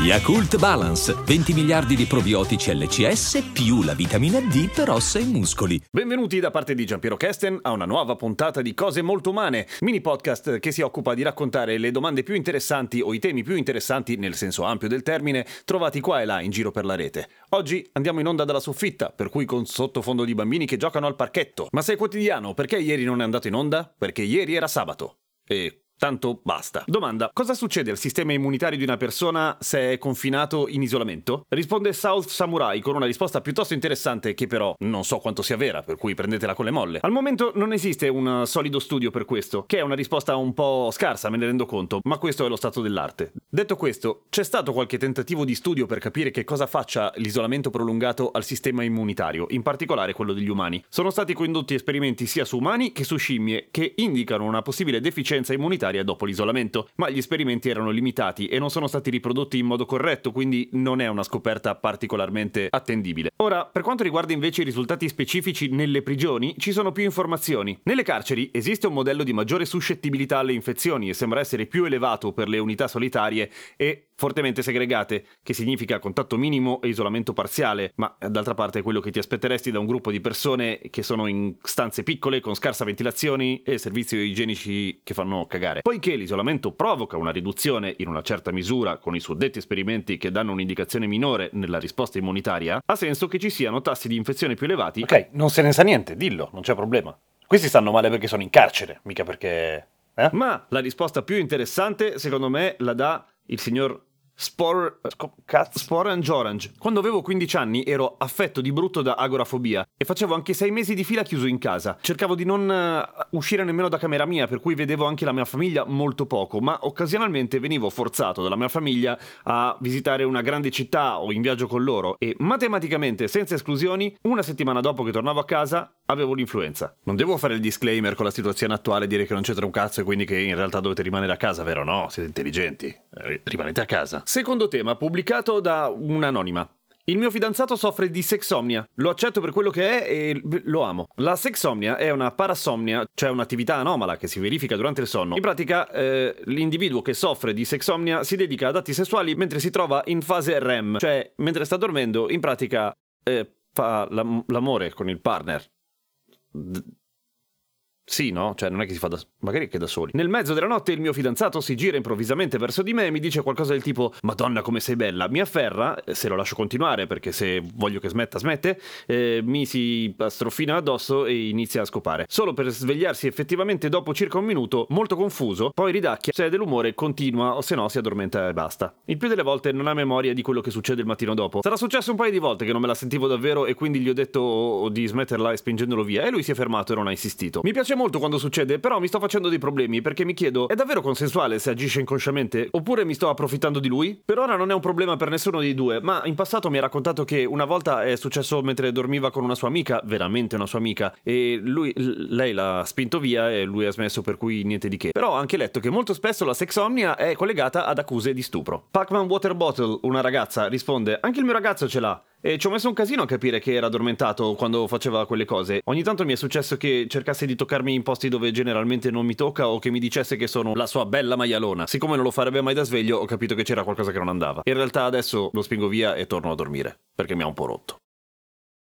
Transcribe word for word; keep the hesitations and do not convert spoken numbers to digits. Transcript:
Yakult Balance, venti miliardi di probiotici L C S più la vitamina D per ossa e muscoli. Benvenuti da parte di Giampiero Kesten a una nuova puntata di Cose Molto Umane, mini podcast che si occupa di raccontare le domande più interessanti o i temi più interessanti nel senso ampio del termine, trovati qua e là in giro per la rete. Oggi andiamo in onda dalla soffitta, per cui con sottofondo di bambini che giocano al parchetto. Ma se è quotidiano, perché ieri non è andato in onda? Perché ieri era sabato. E... tanto basta. Domanda: cosa succede al sistema immunitario di una persona se è confinato in isolamento? Risponde South Samurai con una risposta piuttosto interessante che però non so quanto sia vera, per cui prendetela con le molle. Al momento non esiste un solido studio per questo, che è una risposta un po' scarsa, me ne rendo conto, ma questo è lo stato dell'arte. Detto questo, c'è stato qualche tentativo di studio per capire che cosa faccia l'isolamento prolungato al sistema immunitario, in particolare quello degli umani. Sono stati condotti esperimenti sia su umani che su scimmie, che indicano una possibile deficienza immunitaria dopo l'isolamento, ma gli esperimenti erano limitati e non sono stati riprodotti in modo corretto, quindi non è una scoperta particolarmente attendibile. Ora, per quanto riguarda invece i risultati specifici nelle prigioni, ci sono più informazioni. Nelle carceri esiste un modello di maggiore suscettibilità alle infezioni e sembra essere più elevato per le unità solitarie e fortemente segregate, che significa contatto minimo e isolamento parziale, ma d'altra parte è quello che ti aspetteresti da un gruppo di persone che sono in stanze piccole, con scarsa ventilazione e servizi igienici che fanno cagare. Poiché l'isolamento provoca una riduzione in una certa misura con i suddetti esperimenti che danno un'indicazione minore nella risposta immunitaria, ha senso che ci siano tassi di infezione più elevati. Ok, non se ne sa niente, dillo, non c'è problema. Questi stanno male perché sono in carcere, mica perché... Eh? Ma la risposta più interessante, secondo me, la dà il signor... Spor... Cazzo. Sporange Orange. Quando avevo quindici anni ero affetto di brutto da agorafobia e facevo anche sei mesi di fila chiuso in casa. Cercavo di non uh, uscire nemmeno da camera mia, per cui vedevo anche la mia famiglia molto poco, ma occasionalmente venivo forzato dalla mia famiglia a visitare una grande città o in viaggio con loro e matematicamente, senza esclusioni, una settimana dopo che tornavo a casa avevo l'influenza. Non devo fare il disclaimer con la situazione attuale e dire che non c'entra un cazzo e quindi che in realtà dovete rimanere a casa, vero? No, siete intelligenti. R- rimanete a casa. Secondo tema, pubblicato da un'anonima. Il mio fidanzato soffre di sexomnia. Lo accetto per quello che è e lo amo. La sexomnia è una parasomnia, cioè un'attività anomala che si verifica durante il sonno. In pratica, eh, l'individuo che soffre di sexomnia si dedica ad atti sessuali mentre si trova in fase R E M, cioè mentre sta dormendo, in pratica eh, fa l'am- l'amore con il partner. D- Sì, no? Cioè non è che si fa da... magari che da soli. Nel mezzo della notte il mio fidanzato si gira improvvisamente verso di me e mi dice qualcosa del tipo «Madonna come sei bella!». Mi afferra, se lo lascio continuare perché se voglio che smetta smette, eh, mi si strofina addosso e inizia a scopare. Solo per svegliarsi effettivamente dopo circa un minuto, molto confuso, poi ridacchia, se è dell'umore continua o se no si addormenta e basta. Il più delle volte non ha memoria di quello che succede il mattino dopo. Sarà successo un paio di volte che non me la sentivo davvero e quindi gli ho detto di smetterla e spingendolo via e lui si è fermato e non ha insistito. Mi piace molto quando succede, però mi sto facendo dei problemi perché mi chiedo, è davvero consensuale se agisce inconsciamente? Oppure mi sto approfittando di lui? Per ora non è un problema per nessuno dei due, ma in passato mi ha raccontato che una volta è successo mentre dormiva con una sua amica, veramente una sua amica, e lui, lei l'ha spinto via e lui ha smesso, per cui niente di che. Però ho anche letto che molto spesso la sexomnia è collegata ad accuse di stupro. Pac-Man Water Bottle, una ragazza, risponde, anche il mio ragazzo ce l'ha. E ci ho messo un casino a capire che era addormentato quando faceva quelle cose. Ogni tanto mi è successo che cercasse di toccarmi in posti dove generalmente non mi tocca o che mi dicesse che sono la sua bella maialona. Siccome non lo farebbe mai da sveglio, ho capito che c'era qualcosa che non andava. In realtà adesso lo spingo via e torno a dormire, perché mi ha un po' rotto.